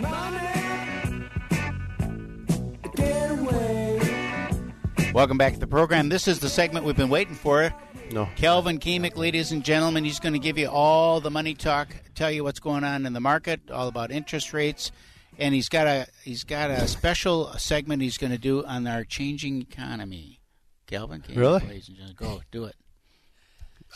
Money, get away. Welcome back to the program. This is the segment we've been waiting for. No. Calvin Kamek, ladies and gentlemen, he's going to give you all the money talk, tell you what's going on in the market, all about interest rates, and he's got a he's got a special segment he's going to do on our changing economy. Calvin Kamek, really? Ladies and gentlemen, go do it.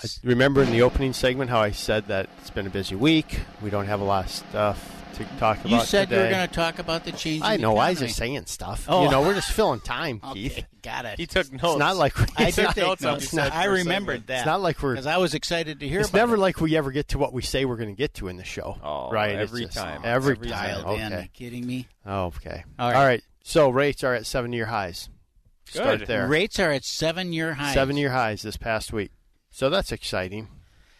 I remember in the opening segment how I said that it's been a busy week. We don't have a lot of stuff to talk about. You said today. You were going to talk about the changing I know. Economy. I was just saying stuff. Oh. You know, we're just filling time, Keith. Okay, got it. He took notes. It's not like we I took notes. notes. Not, I remembered that. It's not like we're... Because I was excited to hear it's about it. It's never like we ever get to what we say we're going to get to in the show. Oh, right. Every just, time. Every, every time. Dialed in. Okay. Are you kidding me? Oh, okay. All right. All right. So rates are at seven-year highs. Good. Start there. Rates are at seven-year highs. Seven-year highs this past week. So that's exciting.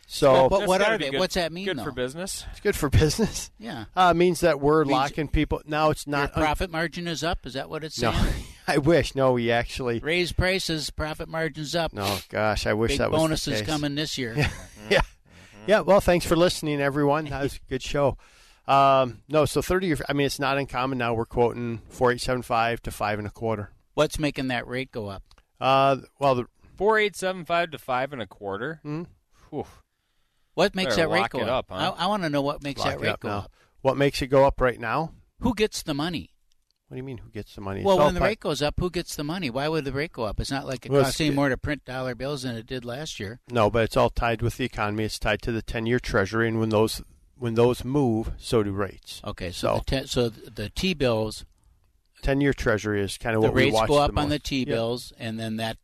So, but, but what are they? Good, what's that mean? Good though? For business. It's good for business. Yeah, uh, it means that we're means locking people. Now it's not. Your profit un- margin is up. Is that what it's saying? No, I wish. No, we actually raise prices. Profit margin's up. No, gosh, I wish Big that was bonuses the case. Coming this year. Yeah, yeah. yeah. Well, thanks for listening, everyone. That was a good show. Um, no, so thirty. Year, I mean, it's not uncommon now. We're quoting four eight seven five to five and a quarter. What's making that rate go up? Uh, well, the four eight seven five to five and a quarter. Mm-hmm. What makes that rate go up? up huh? I, I want to know what makes lock that rate go now. up. What makes it go up right now? Who gets the money? What do you mean who gets the money? Well, when the part... rate goes up, who gets the money? Why would the rate go up? It's not like it well, costs any more to print dollar bills than it did last year. No, but it's all tied with the economy. It's tied to the ten-year Treasury, and when those when those move, so do rates. Okay, so so the, ten, so the T-bills. ten-year Treasury is kind of what we watch the most. The rates go up on the T-bills, yeah. And then that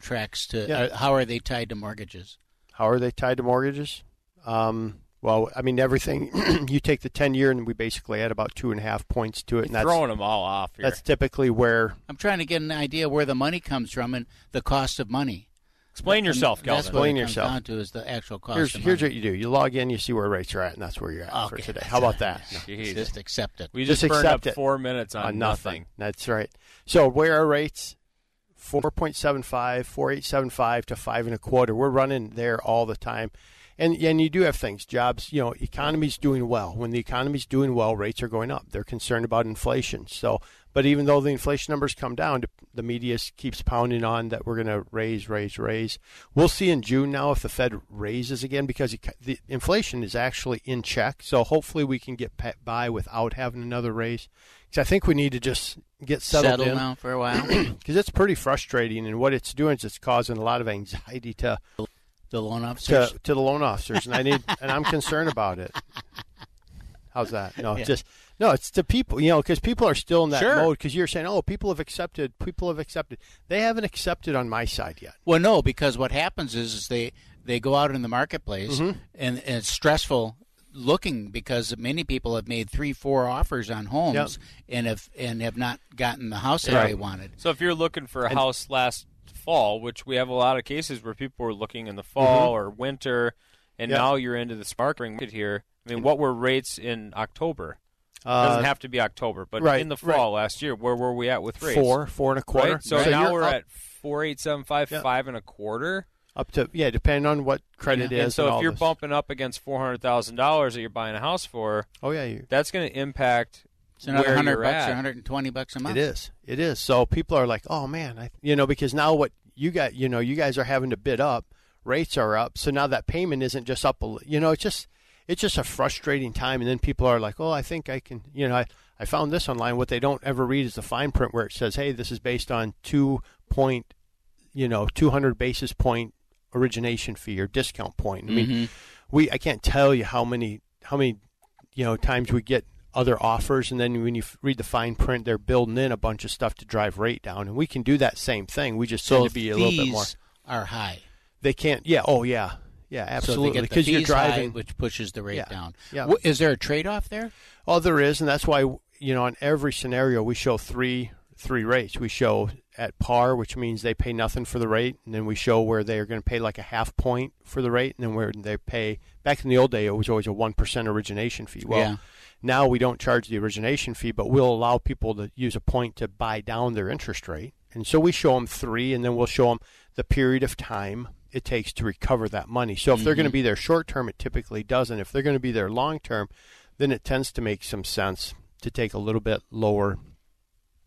tracks to yeah. – uh, how are they tied to mortgages? How are they tied to mortgages? Um, Well, I mean, everything, you take the ten-year, and we basically add about two and a half points to it. You're and that's, throwing them all off here. That's typically where... I'm trying to get an idea where the money comes from and the cost of money. Explain but, yourself, Kelvin. That's Explain what it comes yourself. Down to is the actual cost here's, of money. Here's what you do. You log in, you see where rates are at, and that's where you're at okay. for today. How about that? Jeez. Just accept it. We just, just burned up four minutes on, on nothing. nothing. That's right. So where are rates? four point seven five, four point eight seven five to five and a quarter. We're running there all the time. And and you do have things, jobs, you know, economy's doing well. When the economy's doing well, rates are going up. They're concerned about inflation. So, but even though the inflation numbers come down, the media keeps pounding on that we're going to raise, raise, raise. We'll see in June now if the Fed raises again because the inflation is actually in check. So hopefully we can get by without having another raise. Because I think we need to just get settled Settle in. now for a while. Because it's pretty frustrating. And what it's doing is it's causing a lot of anxiety to... The loan officers to, to the loan officers, and I need, and I'm concerned about it. How's that? No, yeah. just no. It's to people, you know, because people are still in that sure. mode. Because you're saying, oh, people have accepted, people have accepted. They haven't accepted on my side yet. Well, no, because what happens is, is they they go out in the marketplace, mm-hmm. and, and it's stressful looking because many people have made three, four offers on homes, yep. and have and have not gotten the house that right. they wanted. So if you're looking for a and, house last. fall, which we have a lot of cases where people were looking in the fall mm-hmm. or winter, and yep. now you're into the sparkling market here. I mean, what were rates in October? Uh, it doesn't have to be October, but right, in the fall right. last year, where were we at with rates? Four, four and a quarter. Right? So, right. so now we're up, at four eight seven five, yep. five and a quarter. Up to yeah, depending on what credit yeah. is. And so and if all you're this. bumping up against four hundred thousand dollars that you're buying a house for, oh yeah, you, that's going to impact. It's another one hundred bucks at. or one hundred twenty bucks a month. It is. It is. So people are like, "Oh man, I you know, because now what you got, you know, you guys are having to bid up, rates are up. So now that payment isn't just up, a, you know, it's just it's just a frustrating time and then people are like, "Oh, I think I can, you know, I I found this online." What they don't ever read is the fine print where it says, "Hey, this is based on two point, you know, two hundred basis point origination fee or discount point." I mm-hmm. mean, we I can't tell you how many how many, you know, times we get other offers, and then when you f- read the fine print, they're building in a bunch of stuff to drive rate down, and we can do that same thing. We just so tend to be a little bit more. Fees are high. They can't. Yeah. Oh, yeah. Yeah. Absolutely. Because so you're driving, high, which pushes the rate yeah, down. Yeah. Is there a trade-off there? Oh, there is, and that's why you know on every scenario we show three three rates. We show at par, which means they pay nothing for the rate, and then we show where they are going to pay like a half point for the rate, and then where they pay. Back in the old day, it was always a one percent origination fee. Well. Yeah. Now we don't charge the origination fee, but we'll allow people to use a point to buy down their interest rate. And so we show them three, and then we'll show them the period of time it takes to recover that money. So if mm-hmm. they're going to be there short-term, it typically doesn't. If they're going to be there long-term, then it tends to make some sense to take a little bit lower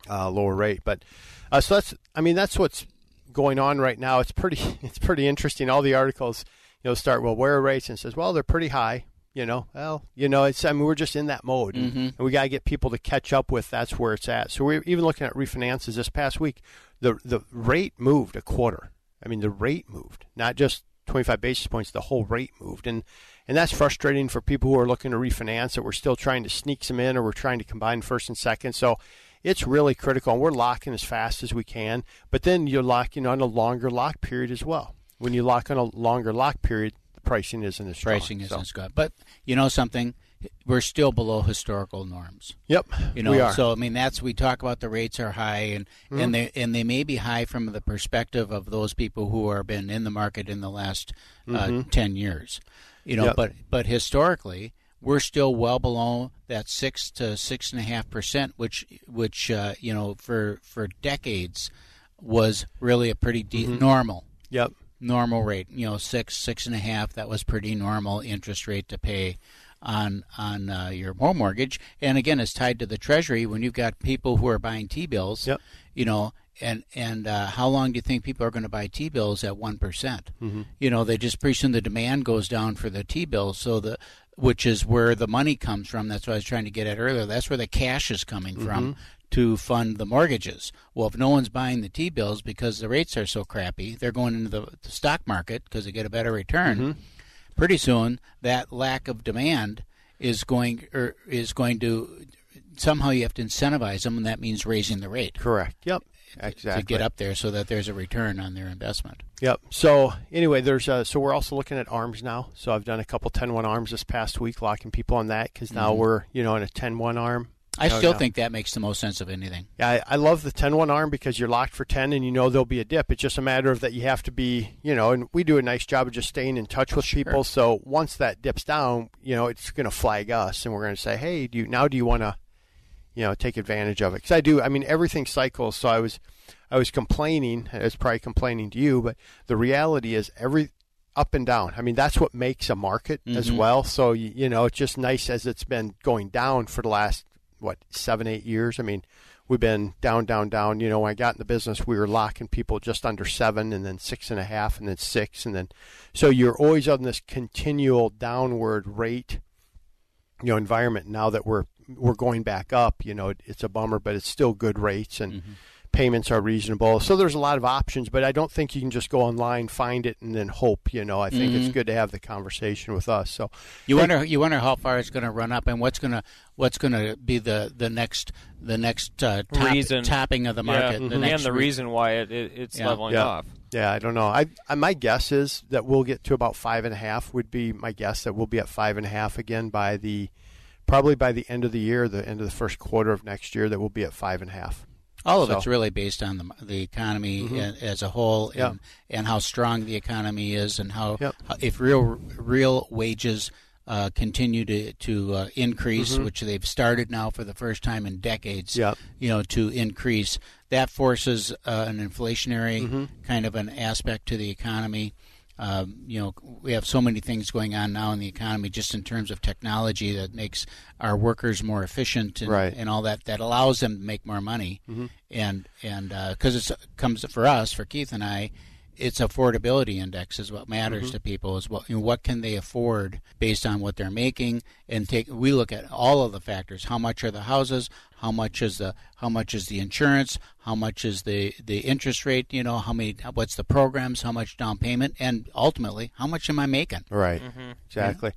uh, lower rate. But uh, so that's, I mean, that's what's going on right now. It's pretty, it's pretty interesting. All the articles, you know, start, well, where are rates? And says, well, they're pretty high. You know, well, you know, it's, I mean, we're just in that mode mm-hmm. and we got to get people to catch up with that's where it's at. So we're even looking at refinances this past week. The the rate moved a quarter. I mean, the rate moved, not just twenty-five basis points. The whole rate moved. And and that's frustrating for people who are looking to refinance that we're still trying to sneak some in or we're trying to combine first and second. So it's really critical. And we're locking as fast as we can. But then you're locking on a longer lock period as well. When you lock on a longer lock period, pricing isn't as strong. Pricing isn't so. as good. But you know something? We're still below historical norms. Yep, you know, we are. So, I mean, that's we talk about the rates are high, and, mm-hmm. and, they, and they may be high from the perspective of those people who have been in the market in the last uh, mm-hmm. ten years. You know, yep. but, but historically, we're still well below that six to six point five percent, which, which uh, you know, for, for decades was really a pretty de- mm-hmm. normal. Yep. Normal rate, you know, six, six and a half. That was pretty normal interest rate to pay on on uh, your home mortgage. And again, it's tied to the Treasury. When you've got people who are buying T-bills, yep. you know, and and uh, how long do you think people are going to buy T-bills at one percent? Mm-hmm. You know, they just pretty soon the demand goes down for the T-bills. So the which is where the money comes from. That's what I was trying to get at earlier. That's where the cash is coming mm-hmm. from. To fund the mortgages. Well, if no one's buying the T-bills because the rates are so crappy, they're going into the, the stock market because they get a better return. Mm-hmm. Pretty soon, that lack of demand is going or is going to somehow you have to incentivize them, and that means raising the rate. Correct. Yep. exactly. to get up there so that there's a return on their investment. Yep. So anyway, there's a, so we're also looking at arms now. So I've done a couple ten one arms this past week, locking people on that because now mm-hmm. we're, you know, in a ten one arm. I no, still no. think that makes the most sense of anything. Yeah, I, I love the ten one arm because you're locked for ten and you know there'll be a dip. It's just a matter of that you have to be, you know, and we do a nice job of just staying in touch with sure. people. So once that dips down, you know, it's going to flag us and we're going to say, hey, do you, now do you want to, you know, take advantage of it? Because I do. I mean, everything cycles. So I was, I was complaining. I was probably complaining to you, but the reality is every up and down. I mean, that's what makes a market mm-hmm. as well. So, you, you know, it's just nice as it's been going down for the last what, seven, eight years. I mean, we've been down, down, down. You know, when I got in the business, we were locking people just under seven and then six and a half and then six. And then, so you're always on this continual downward rate, you know, environment. Now that we're, we're going back up, you know, it, it's a bummer, but it's still good rates and mm-hmm. payments are reasonable. So there's a lot of options, but I don't think you can just go online, find it, and then hope, you know. I think mm-hmm. it's good to have the conversation with us. So you hey, wonder you wonder how far it's going to run up and what's going to what's going to be the, the next the next uh, top, topping of the market. Yeah. Mm-hmm. the next and the re- reason why it, it it's yeah. leveling yeah. off. Yeah, I don't know. I, I my guess is that we'll get to about five and a half would be my guess that we'll be at five and a half again by the probably by the end of the year, the end of the first quarter of next year, that we'll be at five and a half. All of so. It's really based on the, the economy mm-hmm. as a whole, and, yeah. and how strong the economy is, and how yep. if real real wages uh, continue to to uh, increase, mm-hmm. which they've started now for the first time in decades, yep. you know, to increase. That forces uh, an inflationary mm-hmm. kind of an aspect to the economy. Um, you know, we have so many things going on now in the economy just in terms of technology that makes our workers more efficient and, right. and all that, that allows them to make more money. Mm-hmm. And and because uh, it comes for us, for Keith and I, it's affordability index is what matters mm-hmm. to people, is what, you know, what can they afford based on what they're making. And take we look at all of the factors. How much are the houses? How much is the how much is the insurance? How much is the, the interest rate? You know, how many? What's the programs? How much down payment? And ultimately, how much am I making? Right, mm-hmm. exactly.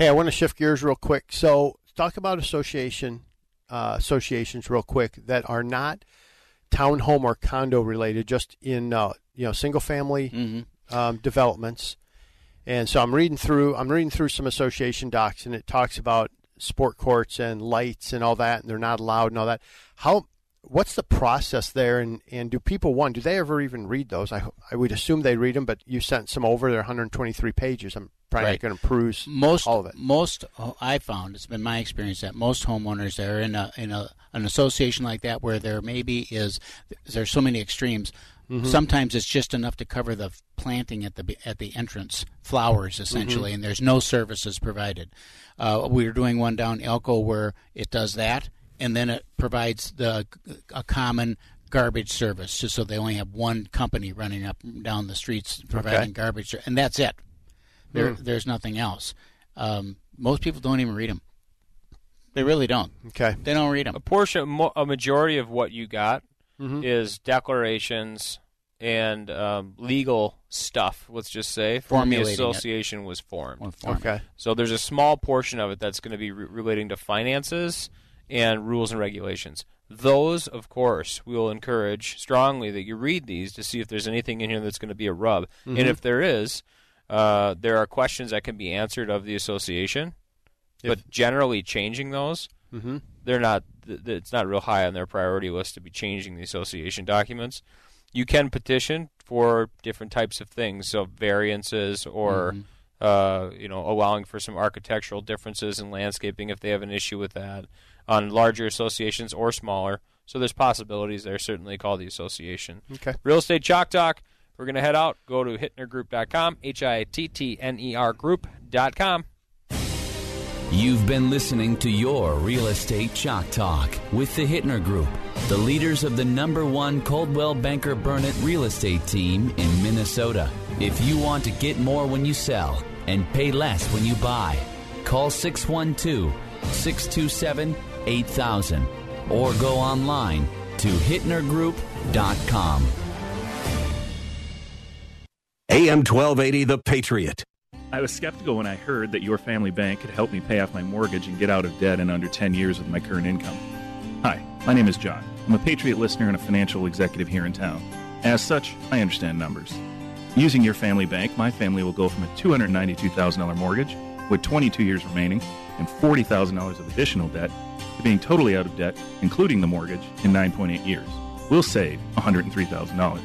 Yeah. Hey, I want to shift gears real quick. So talk about association uh, associations real quick that are not townhome or condo related, just in uh, you know single family mm-hmm. um, developments. And so I'm reading through I'm reading through some association docs, and it talks about sport courts and lights and all that, and they're not allowed and all that. How, what's the process there, and, and do people, one, do they ever even read those? I, I would assume they read them, but you sent some over. They're one hundred twenty-three pages. I'm probably right. not going to peruse most, all of it. Most, I found, it's been my experience that most homeowners that are in a in a an association like that where there maybe is, there's so many extremes. Mm-hmm. Sometimes it's just enough to cover the planting at the at the entrance, flowers essentially, mm-hmm. and there's no services provided. Uh, we were doing one down Elko where it does that, and then it provides the a common garbage service, just so they only have one company running up down the streets providing okay. garbage, and that's it. There, mm. there's nothing else. Um, most people don't even read them. They really don't. Okay, they don't read them. A portion, a majority of what you got. Mm-hmm. is declarations and um, legal stuff, let's just say, from the association it. was formed. Okay. So there's a small portion of it that's going to be re- relating to finances and rules and regulations. Those, of course, we will encourage strongly that you read these to see if there's anything in here that's going to be a rub. Mm-hmm. And if there is, uh, there are questions that can be answered of the association, if. but generally changing those. Mm-hmm. They're not. It's not real high on their priority list to be changing the association documents. You can petition for different types of things, so variances or mm-hmm. uh, you know, allowing for some architectural differences in landscaping if they have an issue with that on larger associations or smaller. So there's possibilities there. Certainly call the association. Okay. Real Estate Chalk Talk. We're gonna head out. Go to hittner group dot com. H I T T N E R group dot com. You've been listening to your Real Estate Chalk Talk with the Hittner Group, the leaders of the number one Coldwell Banker Burnett real estate team in Minnesota. If you want to get more when you sell and pay less when you buy, call six one two, six two seven, eight thousand or go online to hittner group dot com. A M twelve eighty The Patriot. I was skeptical when I heard that Your Family Bank could help me pay off my mortgage and get out of debt in under ten years with my current income. Hi, My name is John. I'm a Patriot listener and a financial executive here in town. As such, I understand numbers. Using your family bank, my family will go from a two hundred ninety-two thousand dollars mortgage with twenty-two years remaining and forty thousand dollars of additional debt to being totally out of debt, including the mortgage, in nine point eight years. We'll save one hundred three thousand dollars.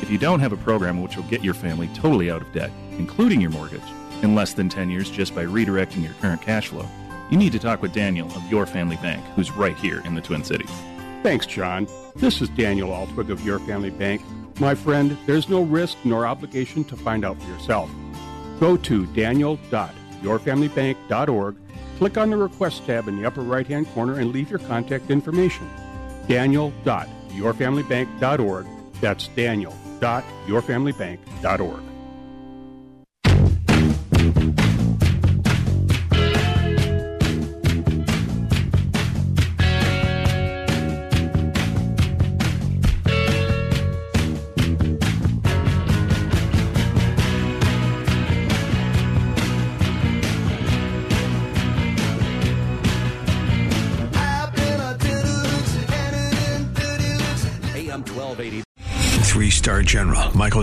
If you don't have a program which will get your family totally out of debt, including your mortgage, in less than ten years just by redirecting your current cash flow, you need to talk with Daniel of Your Family Bank, who's right here in the Twin Cities. Thanks, John. This is Daniel Altwig of Your Family Bank. My friend, there's no risk nor obligation to find out for yourself. Go to daniel dot your family bank dot org, click on the Request tab in the upper right-hand corner, and leave your contact information. daniel dot your family bank dot org. That's daniel dot your family bank dot org. Star General Michael